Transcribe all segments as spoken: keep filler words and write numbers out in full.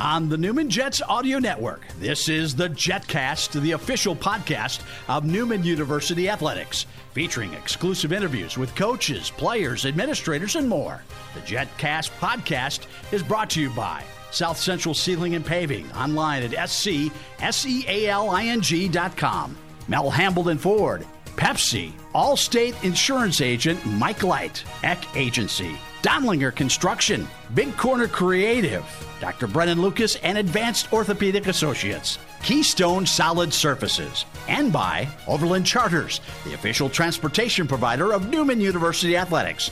on the Newman Jets Audio Network. This is the JetCast, the official podcast of Newman University Athletics, featuring exclusive interviews with coaches, players, administrators, and more. The JetCast podcast is brought to you by South Central Sealing and Paving, online at S C S E A L I N G dot com. Mel Hambledon Ford, Pepsi, Allstate Insurance Agent Mike Light, Eck Agency, Donlinger Construction, Big Corner Creative, Doctor Brennan Lucas and Advanced Orthopedic Associates, Keystone Solid Surfaces, and by Overland Charters, the official transportation provider of Newman University Athletics.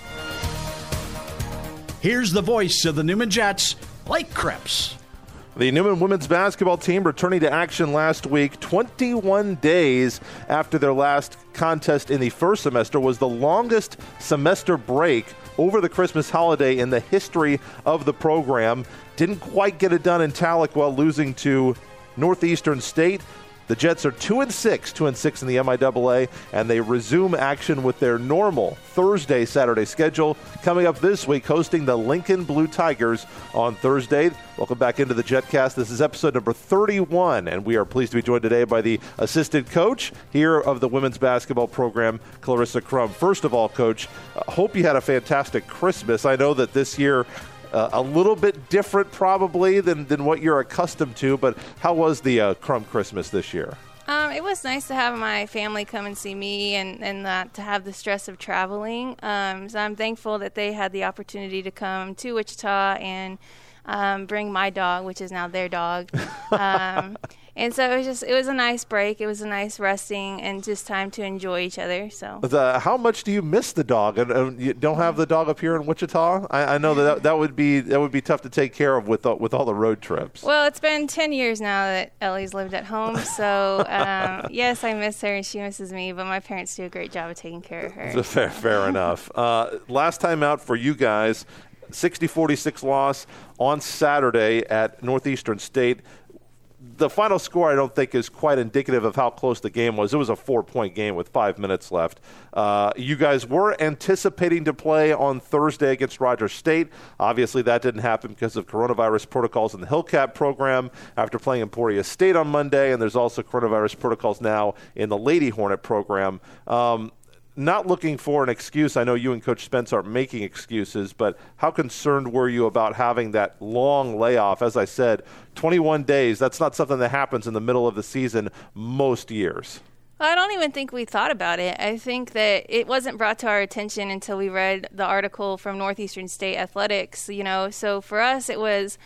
Here's the voice of the Newman Jets, Blake Kreps. The Newman women's basketball team returning to action last week, twenty-one days after their last contest in the first semester, was the longest semester break over the Christmas holiday in the history of the program. Didn't quite get it done in Tahlequah, losing to Northeastern State. The Jets are two and six, two and six in the M I A A, and they resume action with their normal Thursday, Saturday schedule. Coming up this week, hosting the Lincoln Blue Tigers on Thursday. Welcome back into the JetCast. This is episode number thirty-one, and we are pleased to be joined today by the assistant coach here of the women's basketball program, Clarissa Krum. First of all, Coach, uh, hope you had a fantastic Christmas. I know that this year uh, a little bit different probably than, than what you're accustomed to, but how was the uh, Krum Christmas this year? Um, it was nice to have my family come and see me and, and not to have the stress of traveling. Um, so I'm thankful that they had the opportunity to come to Wichita and Um, bring my dog, which is now their dog. Um, and so it was just, it was a nice break. It was a nice resting and just time to enjoy each other. So the, how much do you miss the dog? And, and you don't have the dog up here in Wichita? I, I know that that would be, that would be tough to take care of with, uh, with all the road trips. Well, it's been ten years now that Ellie's lived at home. So um, yes, I miss her and she misses me, but my parents do a great job of taking care of her. Fair, fair enough. Uh, last time out for you guys, sixty forty-six loss on Saturday at Northeastern State. The final score I don't think is quite indicative of how close the game was. It was a four-point game with five minutes left. Uh, you guys were anticipating to play on Thursday against Roger State. Obviously, that didn't happen because of coronavirus protocols in the Hillcat program after playing Emporia State on Monday, and there's also coronavirus protocols now in the Lady Hornet program. Um, Not looking for an excuse. I know you and Coach Spence aren't making excuses, but how concerned were you about having that long layoff? As I said, twenty-one days, that's not something that happens in the middle of the season most years. Well, I don't even think we thought about it. I think that it wasn't brought to our attention until we read the article from Northeastern State Athletics, you know. So for us, it was,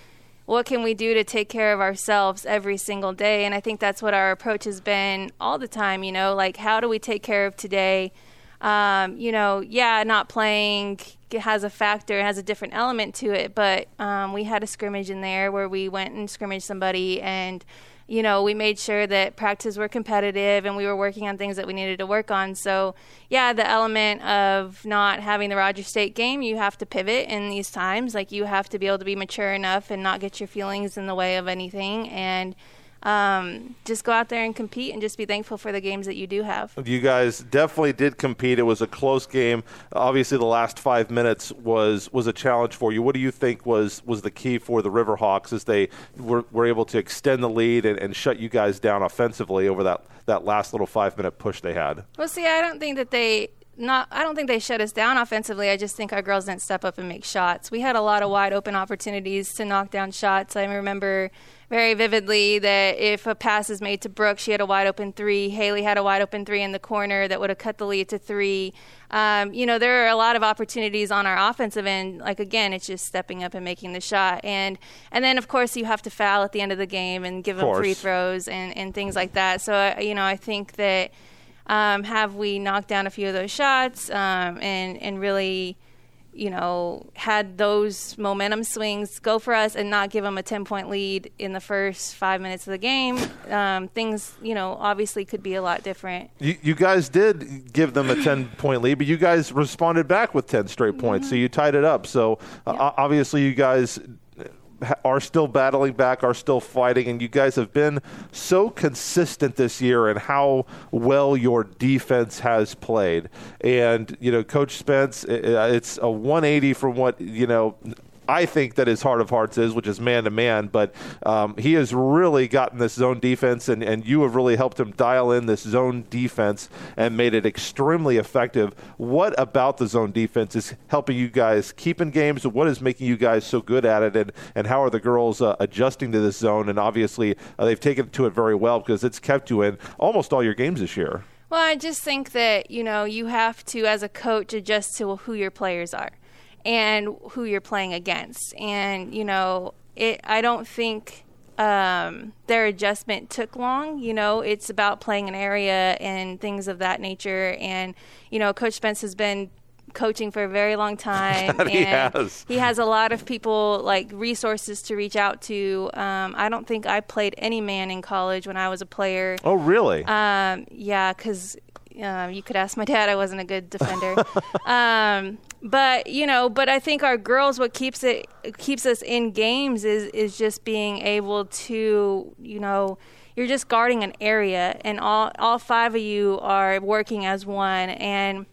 what can we do to take care of ourselves every single day? And I think that's what our approach has been all the time, you know, like how do we take care of today? Um, you know, yeah, not playing has a factor, it has a different element to it, but um, we had a scrimmage in there where we went and scrimmaged somebody and, you know, we made sure that practices were competitive and we were working on things that we needed to work on. So, yeah, the element of not having the Roger State game, you have to pivot in these times. Like, you have to be able to be mature enough and not get your feelings in the way of anything. And Um, just go out there and compete and just be thankful for the games that you do have. You guys definitely did compete. It was a close game. Obviously, the last five minutes was, was a challenge for you. What do you think was, was the key for the Riverhawks as they were, were able to extend the lead and, and shut you guys down offensively over that, that last little five-minute push they had? Well, see, I don't think that they – Not, I don't think they shut us down offensively. I just think our girls didn't step up and make shots. We had a lot of wide open opportunities to knock down shots. I remember very vividly that if a pass is made to Brooke, she had a wide open three. Haley had a wide open three in the corner that would have cut the lead to three. Um, you know, there are a lot of opportunities on our offensive end. Like, again, it's just stepping up and making the shot. And and then, of course, you have to foul at the end of the game and give them free throws and, and things like that. So, uh, you know, I think that Um, have we knocked down a few of those shots um, and, and really, you know, had those momentum swings go for us and not give them a ten-point lead in the first five minutes of the game? Um, things, you know, obviously could be a lot different. You, you guys did give them a ten-point lead, but you guys responded back with ten straight points, mm-hmm. so you tied it up. So, uh, yeah. Obviously, you guys – are still battling back, are still fighting, and you guys have been so consistent this year in how well your defense has played. And, you know, Coach Spence, it's a one eighty from what, you know, I think that his heart of hearts is, which is man-to-man. But um, he has really gotten this zone defense, and, and you have really helped him dial in this zone defense and made it extremely effective. What about the zone defense is helping you guys keep in games? What is making you guys so good at it, and, and how are the girls uh, adjusting to this zone? And obviously uh, they've taken to it very well because it's kept you in almost all your games this year. Well, I just think that, you know, you have to, as a coach, adjust to who your players are and who you're playing against. And, you know, it, I don't think um, their adjustment took long. You know, it's about playing an area and things of that nature. And, you know, Coach Spence has been coaching for a very long time. and he has. He has a lot of people, like, resources to reach out to. Um, I don't think I played any man in college when I was a player. Oh, really? Um, yeah, because um, you could ask my dad. I wasn't a good defender. um, but, you know, but I think our girls, what keeps it keeps us in games is is just being able to, you know, you're just guarding an area, and all, all five of you are working as one. And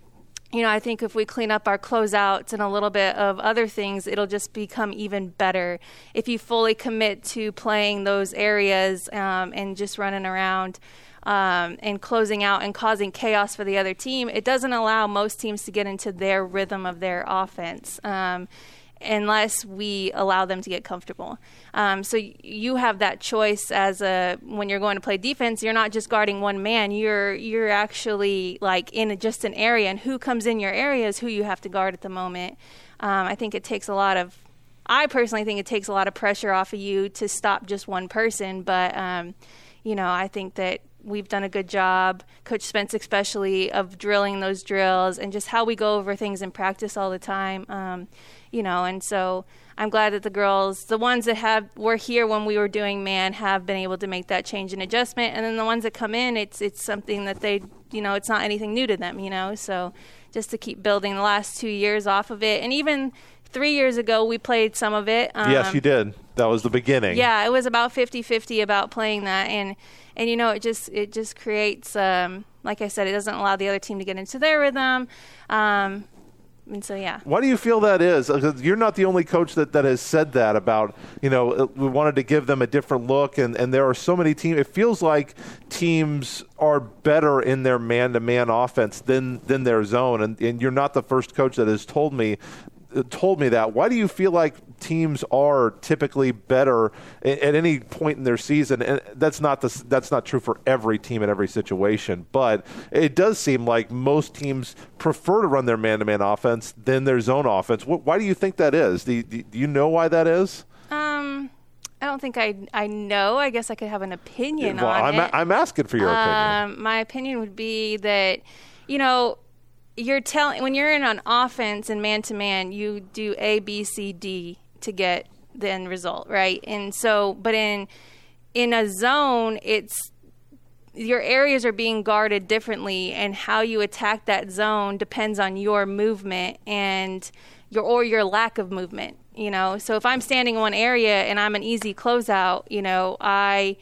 you know, I think if we clean up our closeouts and a little bit of other things, it'll just become even better if you fully commit to playing those areas um, and just running around um, and closing out and causing chaos for the other team. It doesn't allow most teams to get into their rhythm of their offense um, unless we allow them to get comfortable. Um, so you have that choice as a when you're going to play defense. You're not just guarding one man. You're you're actually like in just an area, and who comes in your area is who you have to guard at the moment. Um, I think it takes a lot of. I personally think it takes a lot of pressure off of you to stop just one person. But um, you know, I think that we've done a good job, Coach Spence especially, of drilling those drills and just how we go over things in practice all the time. Um, you know, and so I'm glad that the girls, the ones that have were here when we were doing man, have been able to make that change and adjustment. And then the ones that come in, it's it's something that they, you know, it's not anything new to them, you know. So just to keep building the last two years off of it. And even three years ago, we played some of it. Um, yes, you did. That was the beginning. Yeah, it was about fifty-fifty about playing that. And, and you know, it just it just creates, um, like I said, it doesn't allow the other team to get into their rhythm. Um, and so, yeah. Why do you feel that is? You're not the only coach that, that has said that about, you know, we wanted to give them a different look. And, and there are so many teams. It feels like teams are better in their man-to-man offense than, than their zone. And, and you're not the first coach that has told me told me that. Why do you feel like teams are typically better at, at any point in their season? And that's not the, that's not true for every team in every situation, but it does seem like most teams prefer to run their man-to-man offense than their zone offense. What, why do you think that is? Do you, do you know why that is? Um, I don't think I I know. I guess I could have an opinion well, on I'm, it. I'm asking for your um, opinion. My opinion would be that, you know, You're telling when you're in on offense and man to man, you do A, B, C, D to get the end result, right? And so, but in in a zone, it's your areas are being guarded differently, and how you attack that zone depends on your movement and your or your lack of movement. You know, so if I'm standing in one area and I'm an easy closeout, you know, I.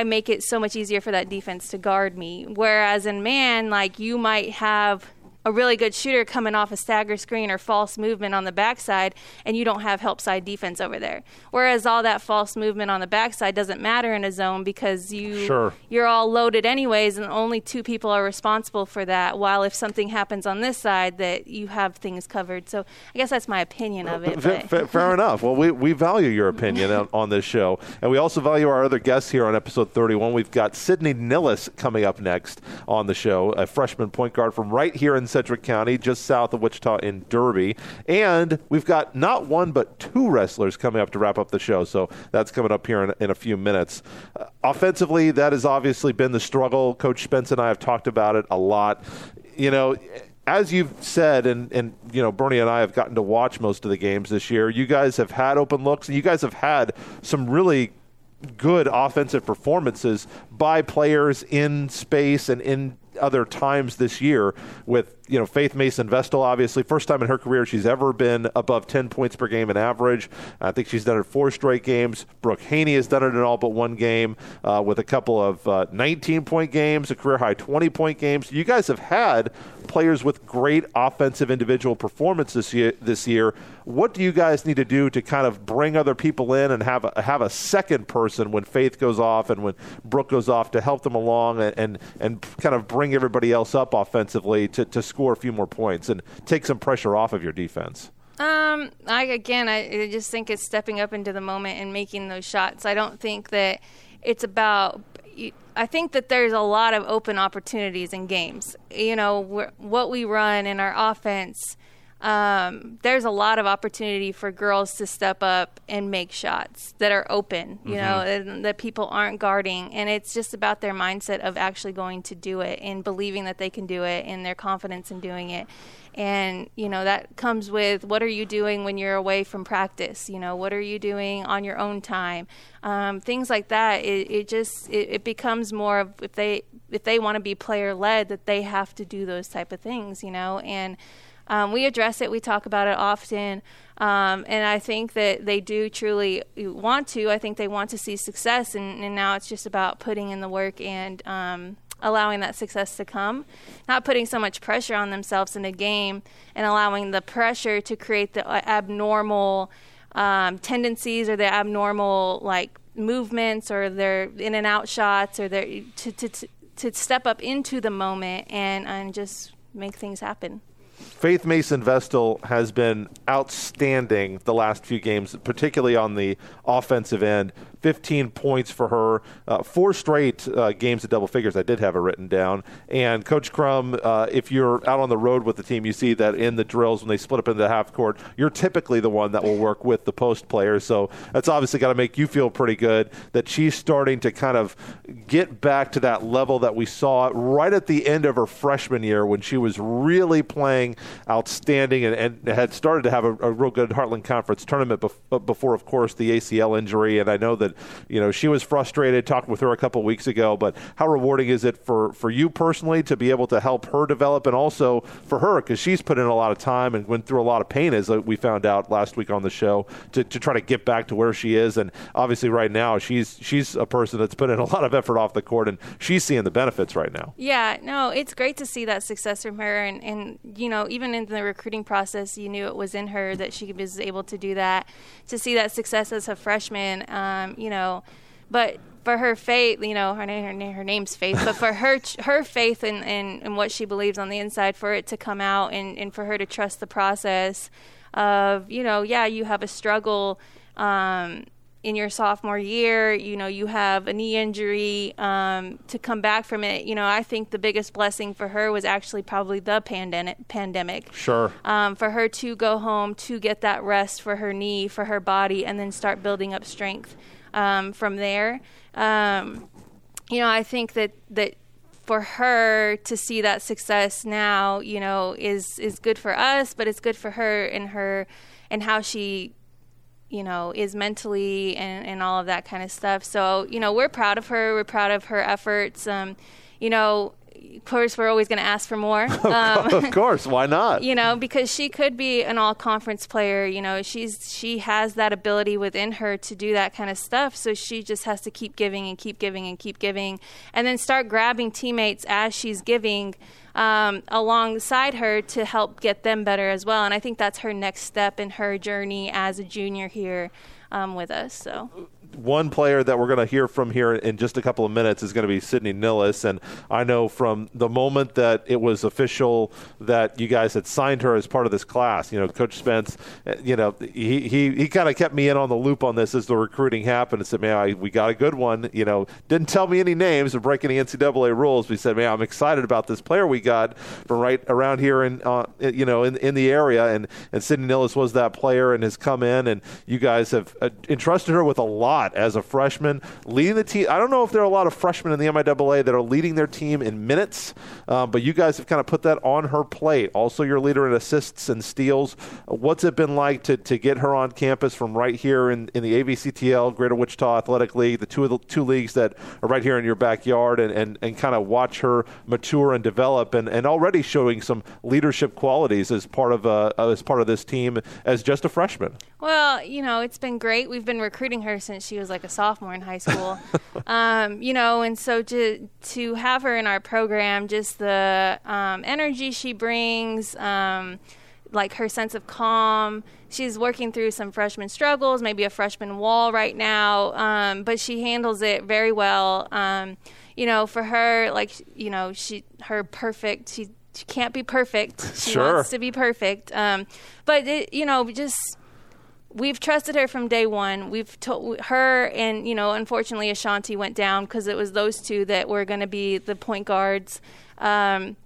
I make it so much easier for that defense to guard me. Whereas in man, like you might have a really good shooter coming off a stagger screen or false movement on the backside, and you don't have help side defense over there. Whereas all that false movement on the backside doesn't matter in a zone because you, sure. you're all loaded anyways, and only two people are responsible for that, while if something happens on this side that you have things covered. So I guess that's my opinion of it. F- but. F- fair enough. Well, we, we value your opinion on, on this show, and we also value our other guests here on episode thirty-one. We've got Sydney Nilles coming up next on the show, a freshman point guard from right here in Sedgwick County, just south of Wichita in Derby. And we've got not one but two wrestlers coming up to wrap up the show, so that's coming up here in, in a few minutes. Uh, offensively, that has obviously been the struggle. Coach Spence and I have talked about it a lot. You know, as you've said, and, and you know, Bernie and I have gotten to watch most of the games this year, you guys have had open looks, and you guys have had some really good offensive performances by players in space and in other times this year with you know, Faith Mason-Vestal, obviously, first time in her career she's ever been above ten points per game in average. I think she's done it four straight games. Brooke Haney has done it in all but one game uh, with a couple of uh, nineteen-point games, a career-high twenty-point games. You guys have had players with great offensive individual performance this year, this year. What do you guys need to do to kind of bring other people in and have a, have a second person when Faith goes off and when Brooke goes off to help them along and, and, and kind of bring everybody else up offensively to, to score a few more points and take some pressure off of your defense? Um, I again, I, I just think it's stepping up into the moment and making those shots. I don't think that it's about – I think that there's a lot of open opportunities in games. You know, we're, what we run in our offense, um, there's a lot of opportunity for girls to step up and make shots that are open, you mm-hmm. know, and that people aren't guarding. And it's just about their mindset of actually going to do it and believing that they can do it and their confidence in doing it. And, you know, that comes with what are you doing when you're away from practice? You know, what are you doing on your own time? Um, things like that. It, it just it, it becomes more of if they if they want to be player led, that they have to do those type of things, you know, and um, we address it. We talk about it often. Um, and I think that they do truly want to. I think they want to see success. And, and now it's just about putting in the work and um allowing that success to come, not putting so much pressure on themselves in a game and allowing the pressure to create the abnormal um, tendencies or the abnormal like movements or their in and out shots or their to, to, to step up into the moment and, and just make things happen. Faith Mason-Vestal has been outstanding the last few games, particularly on the offensive end. fifteen points for her, uh, four straight uh, games of double figures. I did have it written down. And Coach Krum, uh, if you're out on the road with the team, you see that in the drills when they split up into the half court, you're typically the one that will work with the post players. So that's obviously got to make you feel pretty good that she's starting to kind of get back to that level that we saw right at the end of her freshman year when she was really playing outstanding and, and had started to have a, a real good Heartland Conference tournament bef- before, of course, the A C L injury. And I know that, you know, she was frustrated, talking with her a couple weeks ago, but how rewarding is it for, for you personally to be able to help her develop and also for her, because she's put in a lot of time and went through a lot of pain, as we found out last week on the show, to, to try to get back to where she is. And obviously right now she's, she's a person that's put in a lot of effort off the court and she's seeing the benefits right now. Yeah, no, it's great to see that success from her. And, and you know, even in the recruiting process, you knew it was in her that she was able to do that, to see that success as a freshman, um, you know. But for her faith, you know, her name, her, her name's Faith, but for her her faith in, in, in what she believes on the inside, for it to come out and, and for her to trust the process of, you know, yeah, you have a struggle um, in your sophomore year, you know, you have a knee injury um, to come back from it. You know, I think the biggest blessing for her was actually probably the pandemic. Pandemic. Sure. Um, for her to go home, to get that rest for her knee, for her body, and then start building up strength um, from there. Um, you know, I think that, that for her to see that success now, you know, is, is good for us, but it's good for her and her and how she you know, is mentally and, and all of that kind of stuff. So, you know, we're proud of her. We're proud of her efforts. Um, you know, of course, we're always going to ask for more. Um, of course. Why not? You know, because she could be an all-conference player. You know, she's she has that ability within her to do that kind of stuff. So she just has to keep giving and keep giving and keep giving and then start grabbing teammates as she's giving Um, alongside her to help get them better as well. And I think that's her next step in her journey as a junior here um, with us. So one player that we're going to hear from here in just a couple of minutes is going to be Sydney Nilles. And I know from the moment that it was official that you guys had signed her as part of this class, you know, Coach Spence, you know, he he, he kind of kept me in on the loop on this as the recruiting happened and said, man, I, we got a good one. You know, didn't tell me any names or break any N C double A rules. We said, man, I'm excited about this player we got from right around here in, uh, you know, in, in the area. And, and Sydney Nilles was that player and has come in, and you guys have uh, entrusted her with a lot as a freshman, leading the team. I don't know if there are a lot of freshmen in the M I A A that are leading their team in minutes, uh, but you guys have kind of put that on her plate. Also, your leader in assists and steals. What's it been like to to get her on campus from right here in, in the A V C T L, Greater Wichita Athletic League, the two of the two leagues that are right here in your backyard, and, and, and kind of watch her mature and develop, and, and already showing some leadership qualities as part of uh, as part of this team as just a freshman? Well, you know, it's been great. We've been recruiting her since she was like a sophomore in high school, um, you know, and so to to have her in our program, just the um, energy she brings, um, like her sense of calm. She's working through some freshman struggles, maybe a freshman wall right now, um, but she handles it very well. Um, you know, for her, like, you know, she her perfect, she, she can't be perfect. She sure. wants to be perfect. Um, but, it, you know, just we've trusted her from day one. We've told her, and, you know, unfortunately Ashanti went down because it was those two that were going to be the point guards. Um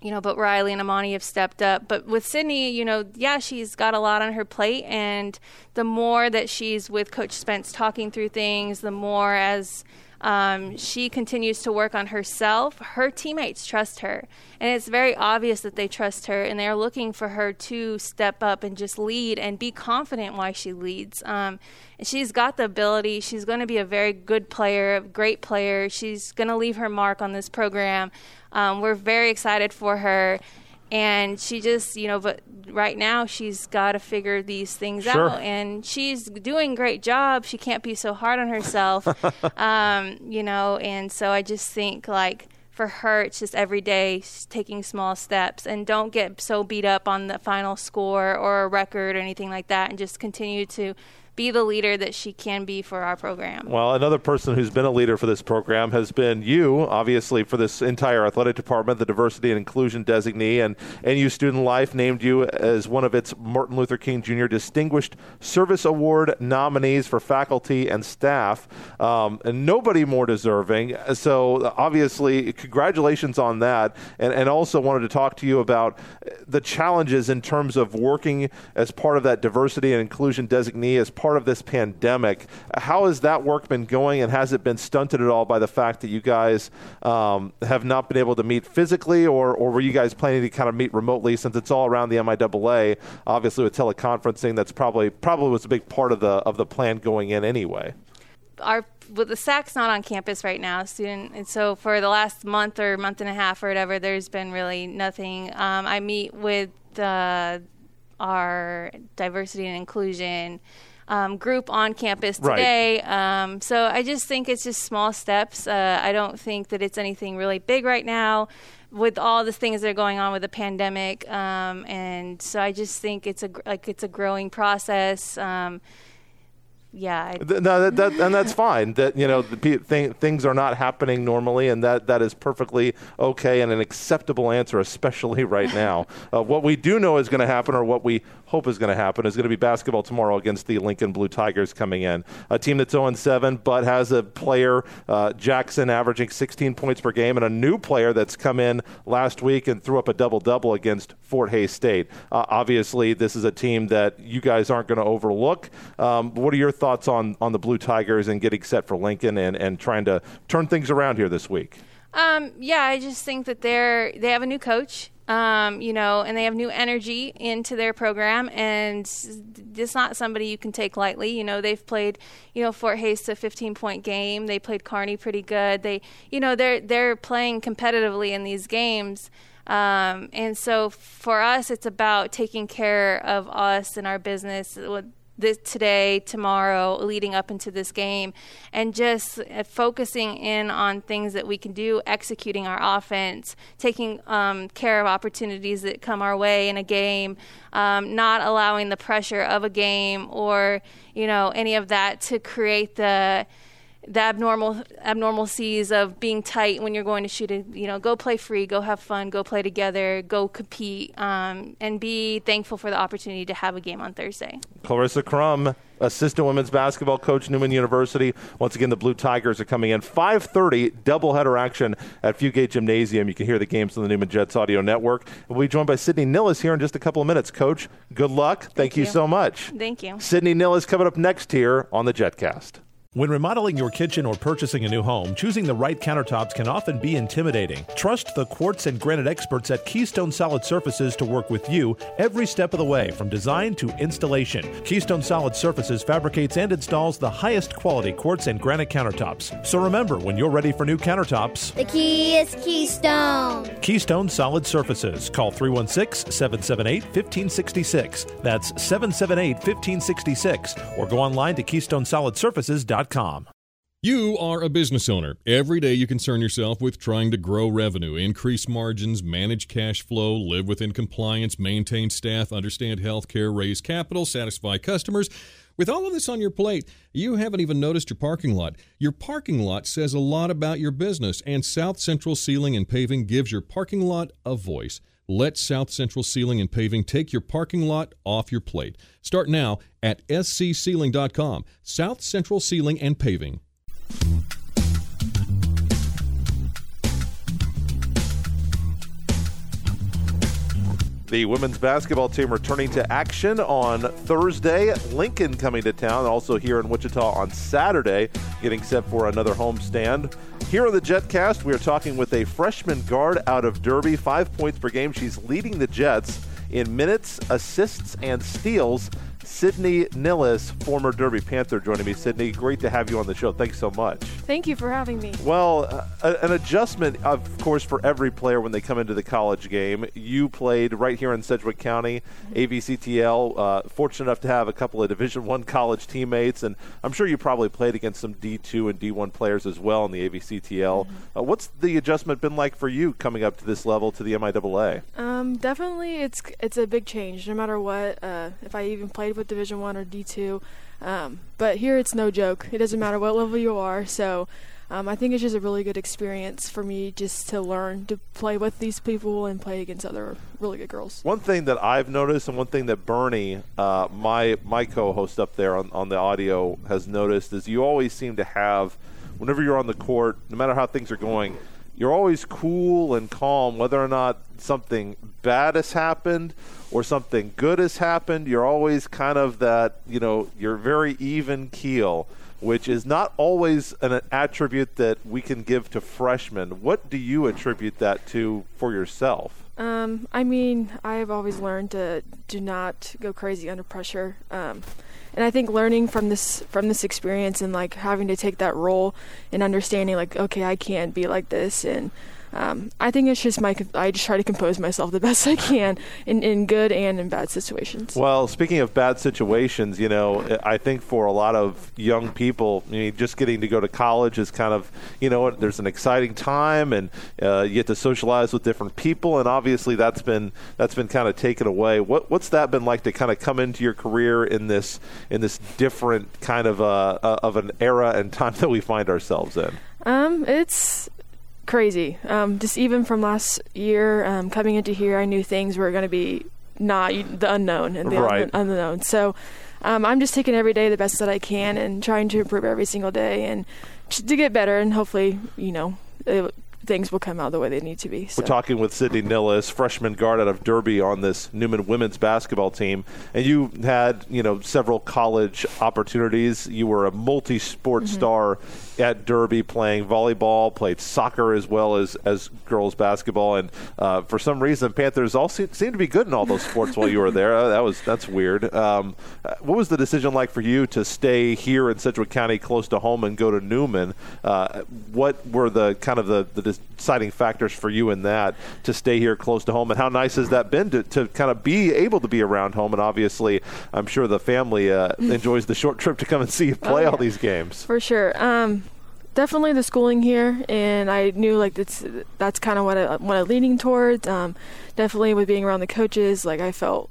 You know, but Riley and Amani have stepped up. But with Sydney, you know, yeah, she's got a lot on her plate. And the more that she's with Coach Spence talking through things, the more as um, she continues to work on herself, her teammates trust her. And it's very obvious that they trust her. And they're looking for her to step up and just lead and be confident while she leads. Um, and she's got the ability. She's going to be a very good player, a great player. She's going to leave her mark on this program. Um, we're very excited for her, and she just, you know, but right now she's got to figure these things sure. out, and she's doing a great job. She can't be so hard on herself, um, you know, and so I just think, like, for her, it's just every day taking small steps, and don't get so beat up on the final score or a record or anything like that, and just continue to be the leader that she can be for our program. Well, another person who's been a leader for this program has been you, obviously, for this entire athletic department, the diversity and inclusion designee, and N U Student Life named you as one of its Martin Luther King Junior Distinguished Service Award nominees for faculty and staff, um, and nobody more deserving. So obviously, congratulations on that, and, and also wanted to talk to you about the challenges in terms of working as part of that diversity and inclusion designee as part of this pandemic. How has that work been going, and has it been stunted at all by the fact that you guys um, have not been able to meet physically, or, or were you guys planning to kind of meet remotely, since it's all around the M I A A, obviously with teleconferencing? That's probably probably was a big part of the of the plan going in anyway. Our with the S A C's not on campus right now, student, and so for the last month or month and a half or whatever, there's been really nothing. Um, I meet with uh, our diversity and inclusion Um, group on campus today. Right. Um, so I just think it's just small steps. Uh, I don't think that it's anything really big right now with all the things that are going on with the pandemic. Um, and so I just think it's a, like, it's a growing process. Um, Yeah. I... No, that, that, and that's fine. That, you know, the th- things are not happening normally, and that, that is perfectly okay and an acceptable answer, especially right now. Uh, what we do know is going to happen, or what we hope is going to happen, is going to be basketball tomorrow against the Lincoln Blue Tigers coming in. A team that's oh and seven, but has a player, uh, Jackson, averaging sixteen points per game, and a new player that's come in last week and threw up a double-double against Fort Hays State. Uh, obviously, this is a team that you guys aren't going to overlook. Um, what are your thoughts on, on the Blue Tigers and getting set for Lincoln and, and trying to turn things around here this week? Um, yeah, I just think that they're they have a new coach, um, you know, and they have new energy into their program, and it's not somebody you can take lightly. You know, they've played, you know, Fort Hays to a fifteen-point game. They played Kearney pretty good. They, you know, they're they're playing competitively in these games. Um, and so for us, it's about taking care of us and our business with This, today, tomorrow, leading up into this game, and just uh, focusing in on things that we can do, executing our offense, taking um, care of opportunities that come our way in a game, um, not allowing the pressure of a game or, you know, any of that to create the the abnormal abnormalities of being tight when you're going to shoot. A, you know, go play free, go have fun, go play together, go compete, um, and be thankful for the opportunity to have a game on Thursday. Clarissa Krum, assistant women's basketball coach, Newman University. Once again, the Blue Tigers are coming in five thirty, doubleheader action at Fugate Gymnasium. You can hear the games on the Newman Jets Audio Network. We'll be joined by Sydney Nilles here in just a couple of minutes. Coach, good luck. Thank, Thank you. you so much. Thank you. Sydney Nilles coming up next here on the JetCast. When remodeling your kitchen or purchasing a new home, choosing the right countertops can often be intimidating. Trust the quartz and granite experts at Keystone Solid Surfaces to work with you every step of the way, from design to installation. Keystone Solid Surfaces fabricates and installs the highest quality quartz and granite countertops. So remember, when you're ready for new countertops, the key is Keystone. Keystone Solid Surfaces. Call three one six, seven seven eight, one five six six. That's seven seven eight, one five six six. Or go online to keystone solid surfaces dot com. You are a business owner. Every day you concern yourself with trying to grow revenue, increase margins, manage cash flow, live within compliance, maintain staff, understand healthcare, raise capital, satisfy customers. With all of this on your plate, you haven't even noticed your parking lot. Your parking lot says a lot about your business, and South Central Sealing and Paving gives your parking lot a voice. Let South Central Sealing and Paving take your parking lot off your plate. Start now at s c sealing dot com. South Central Sealing and Paving. The women's basketball team returning to action on Thursday. Lincoln coming to town, also here in Wichita on Saturday, getting set for another homestand. Here on the JetCast, we are talking with a freshman guard out of Derby, five points per game. She's leading the Jets in minutes, assists, and steals. Sydney Nilles, former Derby Panther, joining me. Sydney, great to have you on the show. Thanks so much. Thank you for having me. Well, uh, an adjustment, of course, for every player when they come into the college game. You played right here in Sedgwick County, A V C T L. Uh, fortunate enough to have a couple of Division One college teammates, and I'm sure you probably played against some D two and D one players as well in the A V C T L. Mm-hmm. Uh, what's the adjustment been like for you coming up to this level, to the M I A A? Um, definitely, it's it's a big change. No matter what, uh, if I even played with Division One or D two, um, but here it's no joke. It doesn't matter what level you are, so um, I think it's just a really good experience for me just to learn to play with these people and play against other really good girls. One thing that I've noticed, and one thing that Bernie, uh, my my co-host up there on, on the audio, has noticed, is you always seem to have, whenever you're on the court, no matter how things are going, you're always cool and calm, whether or not something bad has happened or something good has happened. You're always kind of that, you know, you're very even keel, which is not always an attribute that we can give to freshmen. What do you attribute that to for yourself? Um, I mean, I've always learned to do not go crazy under pressure. Um, And I think learning from this from this experience and like having to take that role and understanding like, okay, I can't be like this. And um, I think it's just my I just try to compose myself the best I can in, in good and in bad situations. Well, speaking of bad situations, you know, I think for a lot of young people, I mean, just getting to go to college is kind of, you know, there's an exciting time and uh, you get to socialize with different people. And obviously that's been that's been kind of taken away. What What's that been like to kind of come into your career in this in this different kind of uh, uh, of an era and time that we find ourselves in? Um, it's crazy. Um, just even from last year, um, coming into here, I knew things were going to be not the unknown and the right. un- unknown. So um, I'm just taking every day the best that I can and trying to improve every single day and to get better and hopefully, you know, it, things will come out the way they need to be. So. We're talking with Sydney Nilles, freshman guard out of Derby on this Newman women's basketball team. And you had, you know, several college opportunities. You were a multi-sport mm-hmm. star at Derby, playing volleyball, played soccer as well as, as girls basketball. And uh, for some reason, Panthers all se- seemed to be good in all those sports while you were there. Uh, that was That's weird. Um, what was the decision like for you to stay here in Sedgwick County close to home and go to Newman? Uh, what were the kind of the, the deciding factors for you in that to stay here close to home, and how nice has that been to, to kind of be able to be around home? And obviously I'm sure the family uh, enjoys the short trip to come and see you play oh, yeah. all these games for sure. Um definitely the schooling here, and I knew like that's that's kind of what I what I'm leaning towards. Um definitely with being around the coaches, like I felt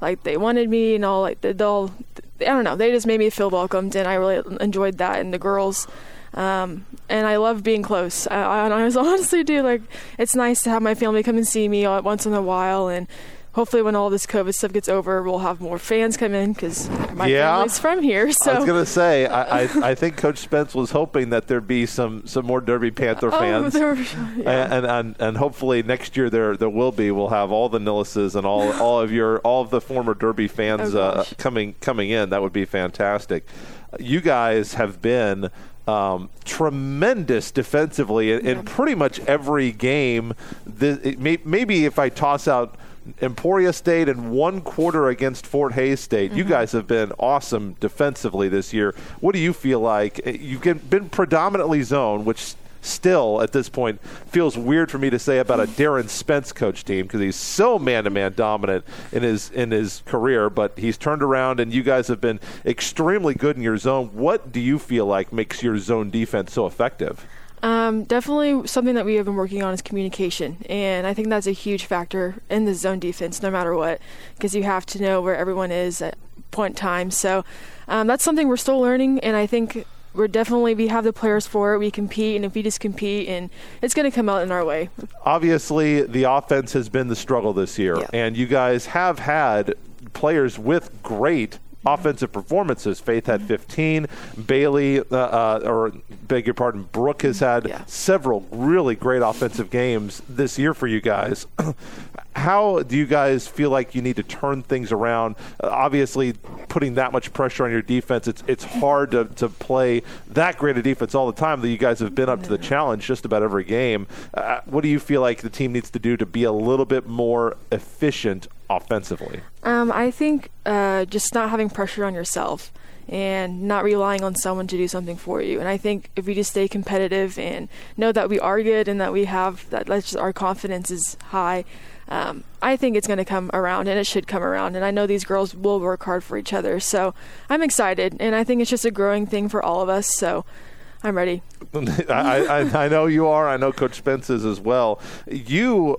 like they wanted me and all, like the all I don't know, they just made me feel welcomed, and I really enjoyed that. And the girls Um, and I love being close. I, I honestly do. Like, it's nice to have my family come and see me once in a while, and hopefully when all this COVID stuff gets over, we'll have more fans come in, because my yeah. family's from here. So. I was going to say, I, I, I think Coach Spence was hoping that there'd be some, some more Derby Panther fans. Oh, there, yeah. and, and and hopefully next year there there will be. We'll have all the Nillises and all all of your all of the former Derby fans oh, uh, coming coming in. That would be fantastic. You guys have been um, tremendous defensively in, yeah. in pretty much every game. The, may, maybe if I toss out Emporia State and one quarter against Fort Hays State. Mm-hmm. You guys have been awesome defensively this year. What do you feel like? You've been predominantly zone, which still at this point feels weird for me to say about a Darren Spence coach team, because he's so man-to-man dominant in his in his career, but he's turned around and you guys have been extremely good in your zone. What do you feel like makes your zone defense so effective? Um, definitely something that we have been working on is communication, and I think that's a huge factor in the zone defense no matter what, because you have to know where everyone is at point in time. So um, that's something we're still learning, and I think we're definitely we have the players for it. We compete, and if we just compete, and it's going to come out in our way. Obviously, the offense has been the struggle this year, yeah. and you guys have had players with great offensive performances. Faith had fifteen. Bailey, uh, uh, or beg your pardon, Brooke has had yeah. several really great offensive games this year for you guys. How do you guys feel like you need to turn things around? Uh, obviously, putting that much pressure on your defense, it's it's hard to, to play that great a defense all the time, that you guys have been up to the challenge just about every game. Uh, what do you feel like the team needs to do to be a little bit more efficient offensively? Um, I think uh, just not having pressure on yourself and not relying on someone to do something for you. And I think if we just stay competitive and know that we are good and that we have that, that's just, our confidence is high, um, I think it's going to come around, and it should come around. And I know these girls will work hard for each other. So I'm excited, and I think it's just a growing thing for all of us. So I'm ready. I, I, I know you are. I know Coach Spence is as well. You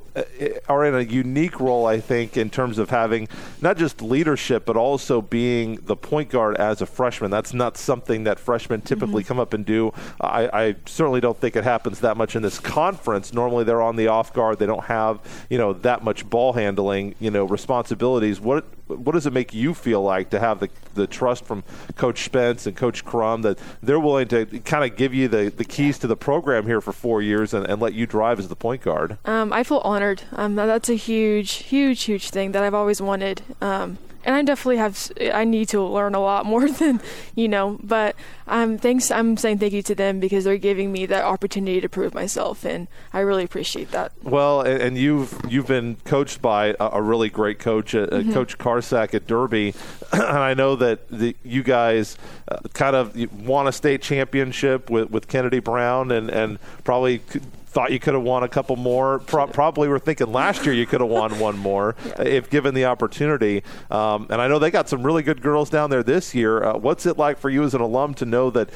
are in a unique role, I think, in terms of having not just leadership, but also being the point guard as a freshman. That's not something that freshmen typically mm-hmm. come up and do. I, I certainly don't think it happens that much in this conference. Normally they're on the off guard. They don't have, you know, that much ball handling, you know, responsibilities. What what does it make you feel like to have the, the trust from Coach Spence and Coach Krum that they're willing to kind of give you the, the keys to the program here for four years and, and let you drive as the point guard? Um, I feel honored. Um, that's a huge, huge, huge thing that I've always wanted. Um, and I definitely have, I need to learn a lot more than, you know, but um, thanks, I'm saying thank you to them, because they're giving me that opportunity to prove myself, and I really appreciate that. Well, and, and you've you've been coached by a, a really great coach, uh, mm-hmm. Coach Karsak at Derby, and I know that the, you guys uh, kind of won a state championship with, with Kennedy Brown, and, and probably could, thought you could have won a couple more. Pro- probably were thinking last year you could have won one more yeah. if given the opportunity. Um, and I know they got some really good girls down there this year. Uh, what's it like for you as an alum to know that,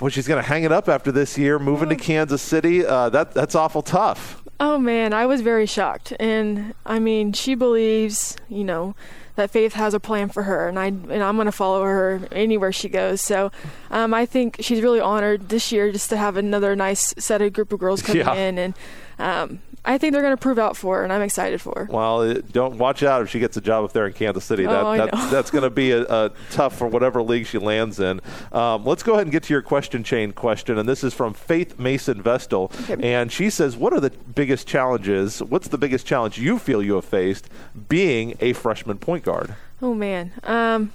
well, she's going to hang it up after this year, moving to Kansas City? Uh, that that's awful tough. Oh, man, I was very shocked. And, I mean, she believes, you know, that Faith has a plan for her, and I and I'm going to follow her anywhere she goes. So um, I think she's really honored this year just to have another nice set of group of girls coming yeah. in, and um, I think they're going to prove out for her, and I'm excited for her. Well, don't watch out if she gets a job up there in Kansas City. That, oh, that that's going to be a, a tough for whatever league she lands in. Um, let's go ahead and get to your question chain question, and this is from Faith Mason-Vestal, okay. and she says, "What are the biggest challenges? What's the biggest challenge you feel you have faced being a freshman point guard?" Oh man, um,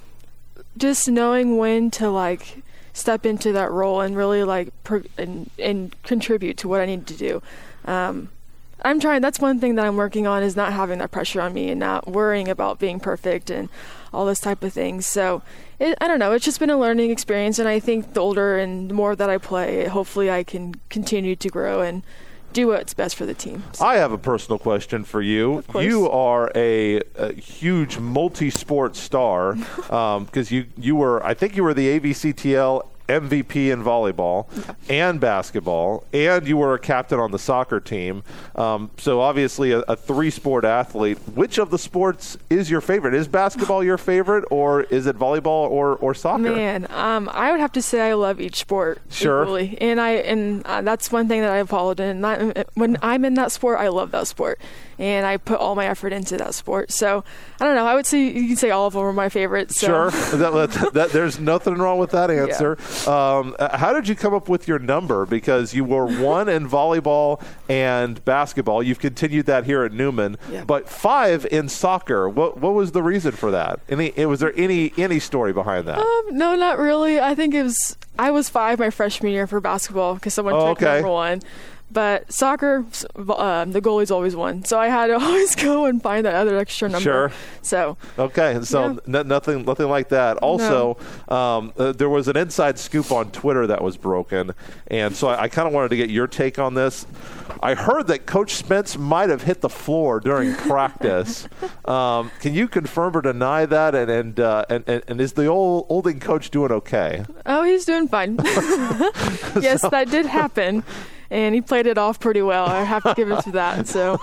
just knowing when to like step into that role and really like per- and, and contribute to what I need to do. Um, I'm trying. That's one thing that I'm working on, is not having that pressure on me and not worrying about being perfect and all this type of things. So it, I don't know. It's just been a learning experience, and I think the older and the more that I play, hopefully I can continue to grow and do what's best for the team. So. I have a personal question for you. You are a, a huge multi-sport star because um, you, you were, I think you were the A V C T L M V P in volleyball and basketball, and you were a captain on the soccer team. Um, so obviously a, a three-sport athlete. Which of the sports is your favorite? Is basketball your favorite, or is it volleyball or, or soccer? Man, um, I would have to say I love each sport. Sure. Equally. And, I, and uh, that's one thing that I followed in. Not, when I'm in that sport, I love that sport. And I put all my effort into that sport. So, I don't know. I would say you could say all of them are my favorites. So. Sure. that, that, that, there's nothing wrong with that answer. Yeah. Um, how did you come up with your number? Because you were one in volleyball and basketball. You've continued that here at Newman. Yeah. But five in soccer. What what was the reason for that? Any Was there any, any story behind that? Um, no, not really. I think it was I was five my freshman year for basketball because someone oh, took okay. number one. But soccer, um, the goalie's always won. So I had to always go and find that other extra number. Sure. So. Okay. So yeah. n- nothing nothing like that. Also, no. um, uh, there was an inside scoop on Twitter that was broken. And so I, I kind of wanted to get your take on this. I heard that Coach Spence might have hit the floor during practice. um, can you confirm or deny that? And and, uh, and, and, and is the old Olding coach doing okay? Oh, he's doing fine. Yes, so. That did happen. And he played it off pretty well. I have to give it to that. So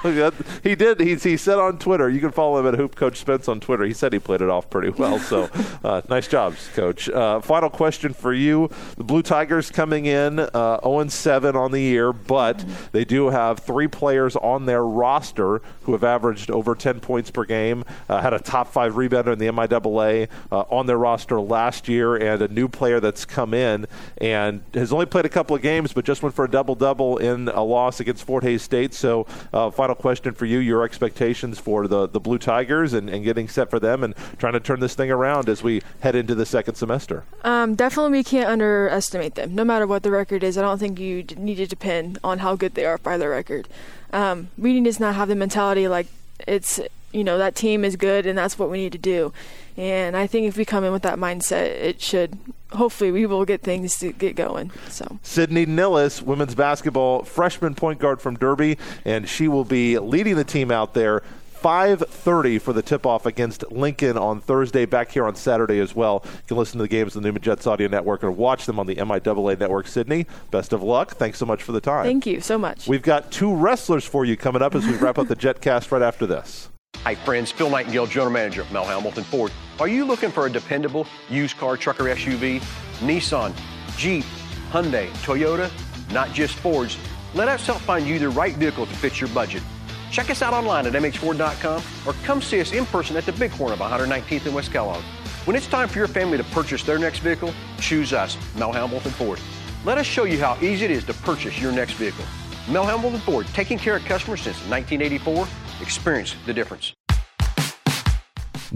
he did. He, he said on Twitter, you can follow him at Hoop Coach Spence on Twitter. He said he played it off pretty well. So uh, nice job, Coach. Uh, final question for you. The Blue Tigers coming in uh, oh and seven on the year, but they do have three players on their roster who have averaged over ten points per game, uh, had a top five rebounder in the M I A A uh, on their roster last year, and a new player that's come in and has only played a couple of games but just went for a double-double in a loss against Fort Hays State. So uh, final question for you, your expectations for the, the Blue Tigers and, and getting set for them and trying to turn this thing around as we head into the second semester. Um, definitely we can't underestimate them. No matter what the record is, I don't think you d- need to depend on how good they are by the record. Um, we need to not have the mentality like it's, you know, that team is good and that's what we need to do. And I think if we come in with that mindset, it should – hopefully we will get things to get going. So Sydney Nilles, women's basketball freshman point guard from Derby, and she will be leading the team out there. five thirty for the tip-off against Lincoln on Thursday, back here on Saturday as well. You can listen to the games on the Newman Jets Audio Network or watch them on the M I A A Network. Sydney, best of luck. Thanks so much for the time. Thank you so much. We've got two wrestlers for you coming up as we wrap up the JetCast right after this. Hi, friends. Phil Nightingale, General Manager of Mel Hambledon Ford. Are you looking for a dependable used car, truck, or S U V? Nissan, Jeep, Hyundai, Toyota, not just Fords. Let us help find you the right vehicle to fit your budget. Check us out online at m h ford dot com or come see us in person at the Bighorn of one hundred nineteenth and West Kellogg. When it's time for your family to purchase their next vehicle, choose us, Mel Hambledon Ford. Let us show you how easy it is to purchase your next vehicle. Mel Hambledon Ford, taking care of customers since nineteen eighty-four. Experience the difference.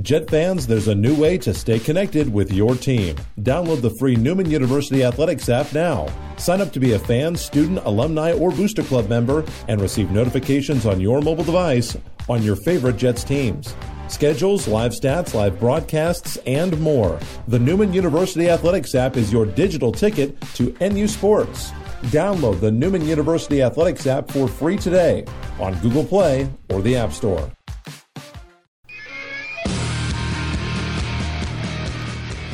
Jet fans, there's a new way to stay connected with your team. Download the free Newman University Athletics app now. Sign up to be a fan, student, alumni, or booster club member and receive notifications on your mobile device on your favorite Jets teams. Schedules, live stats, live broadcasts, and more. The Newman University Athletics app is your digital ticket to N U sports. Download the Newman University Athletics app for free today on Google Play or the App Store.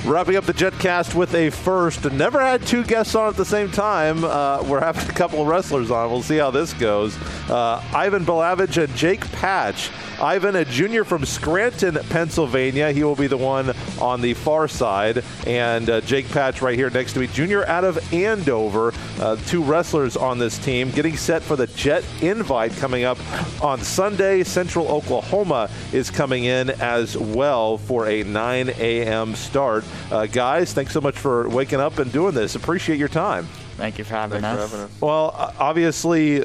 Wrapping up the JetCast with a first. Never had two guests on at the same time. Uh, we're having a couple of wrestlers on. We'll see how this goes. Uh, Ivan Balavage and Jake Patch. Ivan, a junior from Scranton, Pennsylvania. He will be the one on the far side. And uh, Jake Patch right here next to me, junior out of Andover. Uh, two wrestlers on this team getting set for the Jet Invite coming up on Sunday. Central Oklahoma is coming in as well for a nine a.m. start. Uh, guys, thanks so much for waking up and doing this. Appreciate your time. Thank you for having, us. For having us. Well, uh, obviously,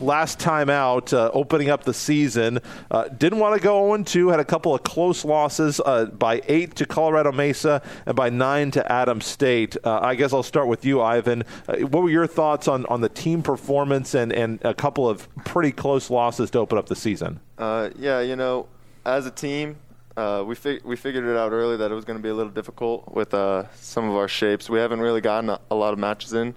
last time out, uh, opening up the season, uh, didn't want to go oh and two, had a couple of close losses uh, by eight to Colorado Mesa and by nine to Adams State. Uh, I guess I'll start with you, Ivan. Uh, what were your thoughts on, on the team performance and, and a couple of pretty close losses to open up the season? Uh, yeah, you know, as a team, Uh, we fig- we figured it out early that it was going to be a little difficult with uh, some of our shapes. We haven't really gotten a, a lot of matches in.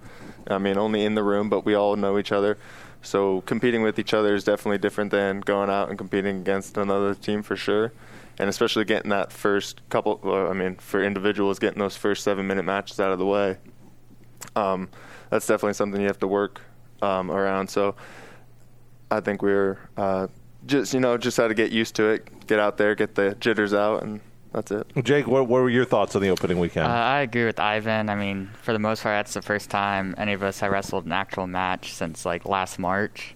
I mean, only in the room, but we all know each other. So competing with each other is definitely different than going out and competing against another team for sure. and especially getting that first couple, well, I mean, for individuals, getting those first seven-minute matches out of the way, um, that's definitely something you have to work um, around. So I think we were uh, just, you know, just how to get used to it, get out there, get the jitters out, and that's it. Jake, what, what were your thoughts on the opening weekend? Uh, I agree with Ivan. I mean, for the most part, that's the first time any of us have wrestled an actual match since, like, last March.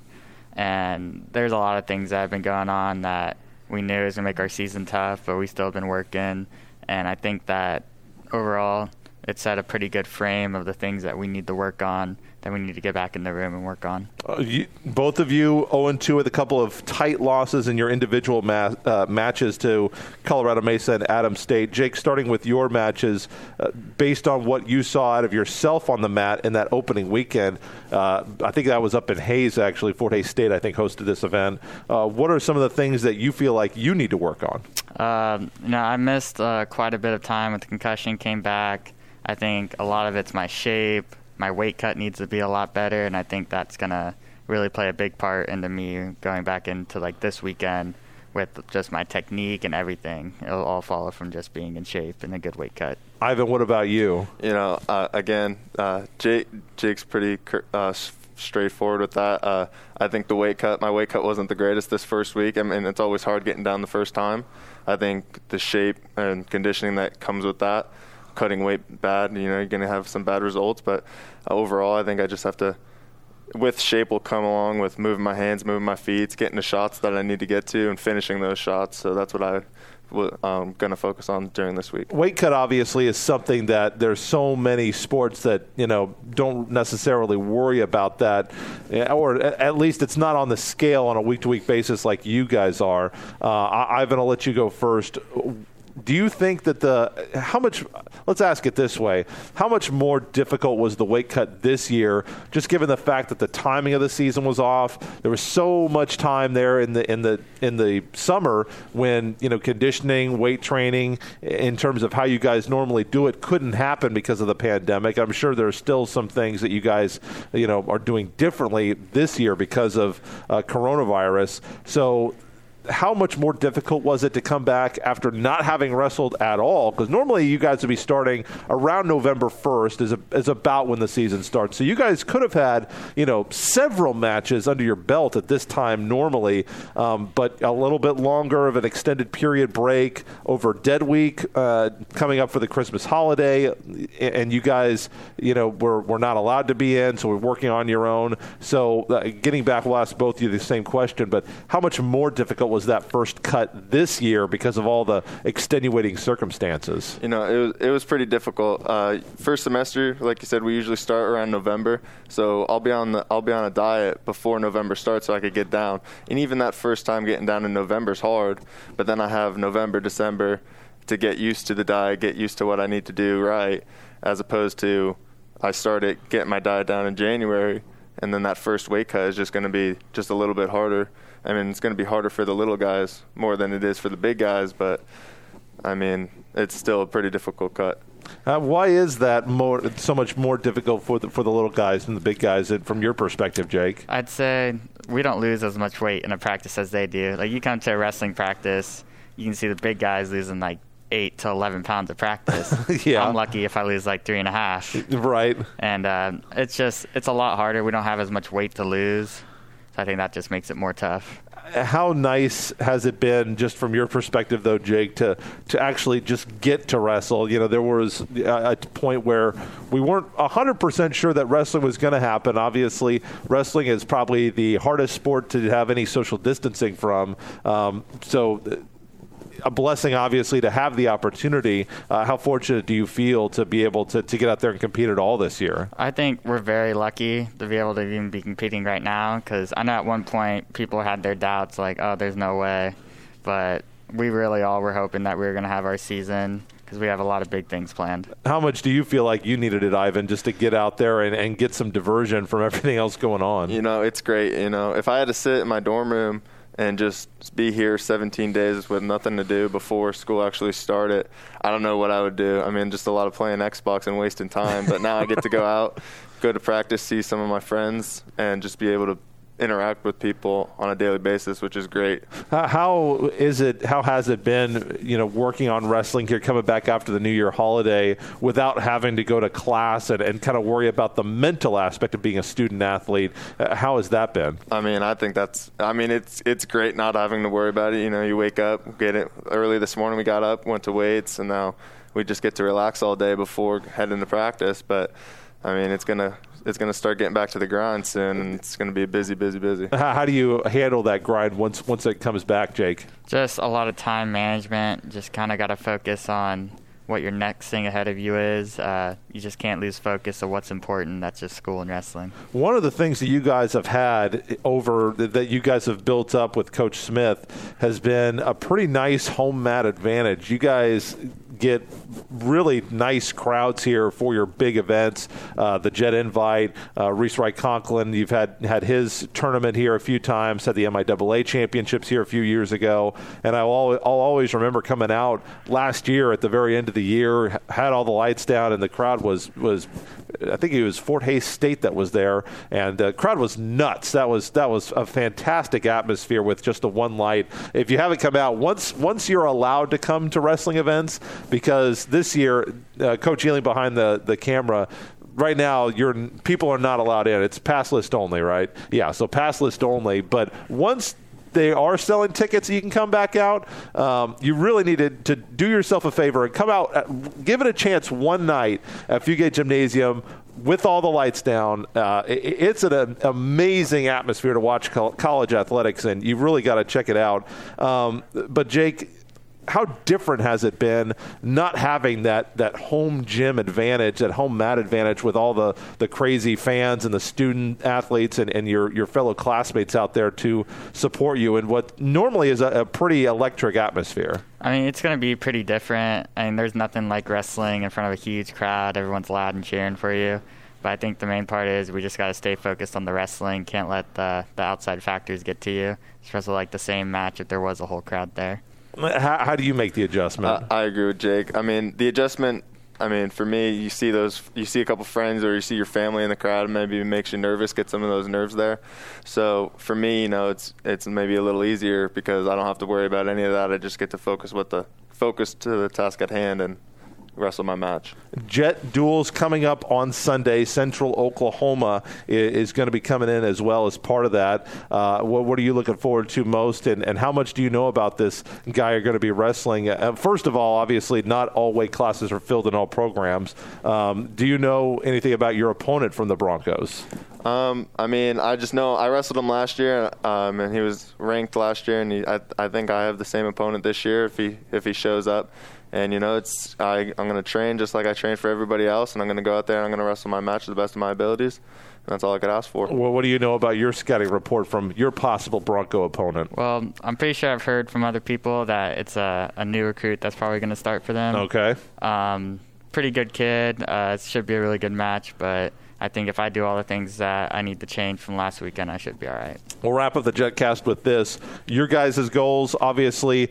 And there's a lot of things that have been going on that we knew was going to make our season tough, but we still have been working. And I think that overall it set a pretty good frame of the things that we need to work on, that we need to get back in the room and work on. Uh, you, both of you oh and two with a couple of tight losses in your individual ma- uh, matches to Colorado Mesa and Adams State. Jake, starting with your matches, uh, based on what you saw out of yourself on the mat in that opening weekend, uh, I think that was up in Hays, actually. Fort Hays State, I think, hosted this event. Uh, what are some of the things that you feel like you need to work on? Um, you know, I missed uh, quite a bit of time with the concussion, came back. I think a lot of it's my shape. My weight cut needs to be a lot better, and I think that's going to really play a big part into me going back into, like, this weekend with just my technique and everything. It'll all follow from just being in shape and a good weight cut. Ivan, what about you? You know, uh, again, uh, Jake, Jake's pretty uh, straightforward with that. Uh, I think the weight cut, my weight cut wasn't the greatest this first week. I mean, it's always hard getting down the first time. I think the shape and conditioning that comes with that, cutting weight bad, you know, you're going to have some bad results. But uh, overall, I think I just have to, with shape will come along with moving my hands, moving my feet, getting the shots that I need to get to and finishing those shots. So that's what I I'm going to focus on during this week. Weight cut obviously is something that there's so many sports that, you know, don't necessarily worry about that, or at least it's not on the scale on a week-to-week basis like you guys are. Uh, Ivan, I'll let you go first. Do you think that the – how much – let's ask it this way. How much more difficult was the weight cut this year, just given the fact that the timing of the season was off? There was so much time there in the in the, in the summer when, you know, conditioning, weight training, in terms of how you guys normally do it, couldn't happen because of the pandemic. I'm sure there are still some things that you guys, you know, are doing differently this year because of uh, coronavirus. So – how much more difficult was it to come back after not having wrestled at all? Because normally you guys would be starting around November first is, a, is about when the season starts. So you guys could have had, you know, several matches under your belt at this time normally, um, but a little bit longer of an extended period break over Dead Week uh, coming up for the Christmas holiday, and you guys, you know, were, were not allowed to be in, so we're working on your own. So uh, getting back, we'll ask both of you the same question, but how much more difficult was was that first cut this year because of all the extenuating circumstances? You know, it was, it was pretty difficult. Uh, first semester, like you said, we usually start around November, so I'll be on the I'll be on a diet before November starts so I could get down. And even that first time getting down in November is hard, but then I have November, December to get used to the diet, get used to what I need to do right, as opposed to I started getting my diet down in January, and then that first weight cut is just going to be just a little bit harder. I mean, it's going to be harder for the little guys more than it is for the big guys, but, I mean, it's still a pretty difficult cut. Uh, why is that more so much more difficult for the, for the little guys than the big guys, and from your perspective, Jake? I'd say we don't lose as much weight in a practice as they do. Like, you come to a wrestling practice, you can see the big guys losing, like, eight to eleven pounds of practice. Yeah. I'm lucky if I lose like three and a half. Right. And uh, it's just, it's a lot harder. We don't have as much weight to lose. So I think that just makes it more tough. How nice has it been, just from your perspective, though, Jake, to, to actually just get to wrestle? You know, there was a, a point where we weren't one hundred percent sure that wrestling was going to happen. Obviously, wrestling is probably the hardest sport to have any social distancing from. Um, so a blessing, obviously, to have the opportunity. Uh, how fortunate do you feel to be able to, to get out there and compete at all this year? I think we're very lucky to be able to even be competing right now, because I know at one point people had their doubts, like, oh, there's no way. But we really all were hoping that we were going to have our season, because we have a lot of big things planned. How much do you feel like you needed it, Ivan, just to get out there and, and get some diversion from everything else going on? You know, it's great. You know, if I had to sit in my dorm room and just be here seventeen days with nothing to do before school actually started, I don't know what I would do. I mean, just a lot of playing Xbox and wasting time. But now I get to go out, go to practice, see some of my friends, and just be able to interact with people on a daily basis, which is great. How is it, how has it been, you know, working on wrestling here, coming back after the New Year holiday without having to go to class and, and kind of worry about the mental aspect of being a student athlete? How has that been? I mean, I think that's, I mean, it's, it's great not having to worry about it. You know, you wake up, get it early this morning, we got up, went to weights, and now we just get to relax all day before heading to practice. But I mean, it's going to, it's going to start getting back to the grind soon, and it's going to be busy, busy, busy. How do you handle that grind once once it comes back, Jake? Just a lot of time management. Just kind of got to focus on what your next thing ahead of you is. Uh, you just can't lose focus of what's important. That's just school and wrestling. One of the things that you guys have had over, that you guys have built up with Coach Smith, has been a pretty nice home mat advantage. You guys get really nice crowds here for your big events, uh, the Jet Invite, uh, Reese Wright Conklin. You've had, had his tournament here a few times, had the M I A A championships here a few years ago. And I'll always, I'll always remember coming out last year at the very end of the year, had all the lights down, and the crowd was, was I think it was Fort Hays State that was there, and the crowd was nuts. That was that was a fantastic atmosphere with just the one light. If you haven't come out, once once you're allowed to come to wrestling events, because this year, uh, Coach Ealing behind the, the camera, right now, you're, people are not allowed in. It's pass list only, right? Yeah, so pass list only. But once they are selling tickets, you can come back out. Um, you really need to, to do yourself a favor and come out, give it a chance one night at Fugate Gymnasium with all the lights down. Uh, it, it's an, an amazing atmosphere to watch co- college athletics, and you've really got to check it out. Um, but, Jake, how different has it been not having that, that home gym advantage, that home mat advantage with all the, the crazy fans and the student athletes and, and your, your fellow classmates out there to support you in what normally is a, a pretty electric atmosphere? I mean, it's going to be pretty different. I mean, there's nothing like wrestling in front of a huge crowd. Everyone's loud and cheering for you. But I think the main part is we just got to stay focused on the wrestling. Can't let the, the outside factors get to you. It's just like the same match if there was a whole crowd there. How, how do you make the adjustment? Uh, I agree with Jake. I mean, the adjustment, I mean, for me, you see those, you see a couple friends or you see your family in the crowd, maybe it makes you nervous, get some of those nerves there. So for me, you know, it's it's maybe a little easier because I don't have to worry about any of that. I just get to focus what the focus to the task at hand and wrestle my match. Jet duels coming up on Sunday. Central Oklahoma is, is going to be coming in as well as part of that. Uh, what, what are you looking forward to most, and, and how much do you know about this guy you're going to be wrestling? Uh, first of all, obviously, not all weight classes are filled in all programs. Um, do you know anything about your opponent from the Broncos? Um, I mean, I just know I wrestled him last year, um, and he was ranked last year, and he, I, I think I have the same opponent this year if he if he shows up. And, you know, it's I, I'm going to train just like I train for everybody else, and I'm going to go out there and I'm going to wrestle my match to the best of my abilities. And that's all I could ask for. Well, what do you know about your scouting report from your possible Bronco opponent? Well, I'm pretty sure I've heard from other people that it's a, a new recruit that's probably going to start for them. Okay. Um, pretty good kid. Uh, it should be a really good match, but I think if I do all the things that I need to change from last weekend, I should be all right. We'll wrap up the JetCast with this. Your guys' goals, obviously,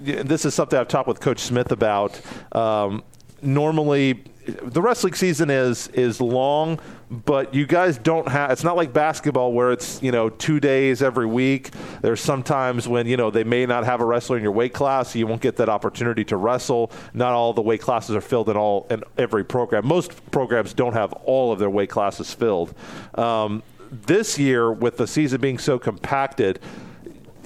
this is something I've talked with Coach Smith about. Um, normally, the wrestling season is is long, but you guys don't have – it's not like basketball where it's, you know, two days every week. There's sometimes when, you know, they may not have a wrestler in your weight class, so you won't get that opportunity to wrestle. Not all the weight classes are filled in all in every program. Most programs don't have all of their weight classes filled. Um, this year, with the season being so compacted,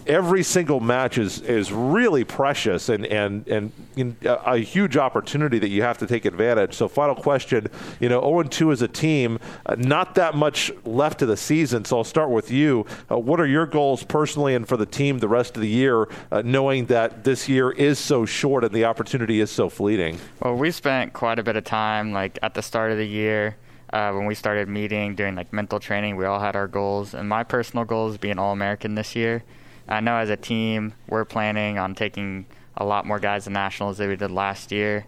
every single match is, is really precious and, and, and, and a huge opportunity that you have to take advantage. So final question, you know, oh and two as a team, uh, not that much left to the season, so I'll start with you. Uh, what are your goals personally and for the team the rest of the year, uh, knowing that this year is so short and the opportunity is so fleeting? Well, we spent quite a bit of time, like at the start of the year, uh, when we started meeting, doing like mental training, we all had our goals. And my personal goal is being All-American this year. I know as a team, we're planning on taking a lot more guys to nationals than we did last year.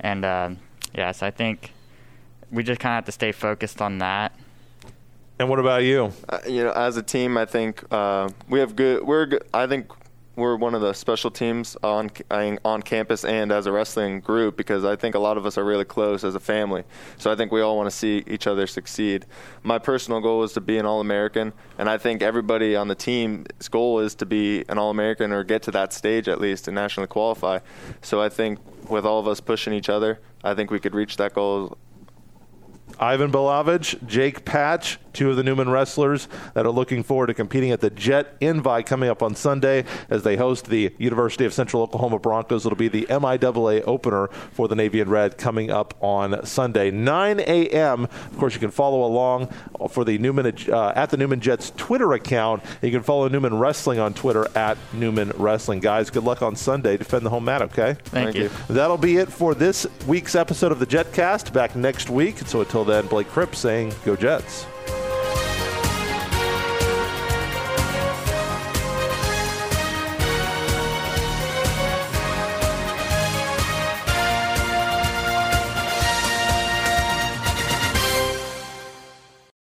And, um, yeah, so I think we just kind of have to stay focused on that. And what about you? Uh, you know, as a team, I think uh, we have good – We're good, I think we're one of the special teams on on campus and as a wrestling group, because I think a lot of us are really close as a family. So I think we all want to see each other succeed. My personal goal is to be an All-American, and I think everybody on the team's goal is to be an All-American or get to that stage at least and nationally qualify. So I think with all of us pushing each other, I think we could reach that goal. Ivan Balavage, Jake Patch, two of the Newman wrestlers that are looking forward to competing at the Jet Invite coming up on Sunday as they host the University of Central Oklahoma Broncos. It'll be the M I A A opener for the Navy and Red coming up on Sunday, nine a.m. Of course, you can follow along for the Newman uh, at the Newman Jets Twitter account. You can follow Newman Wrestling on Twitter at Newman Wrestling. Guys, good luck on Sunday. Defend the home mat, okay? Thank, Thank you. you. That'll be it for this week's episode of the JetCast. Back next week. So until then, Blake Kreps saying, Go Jets.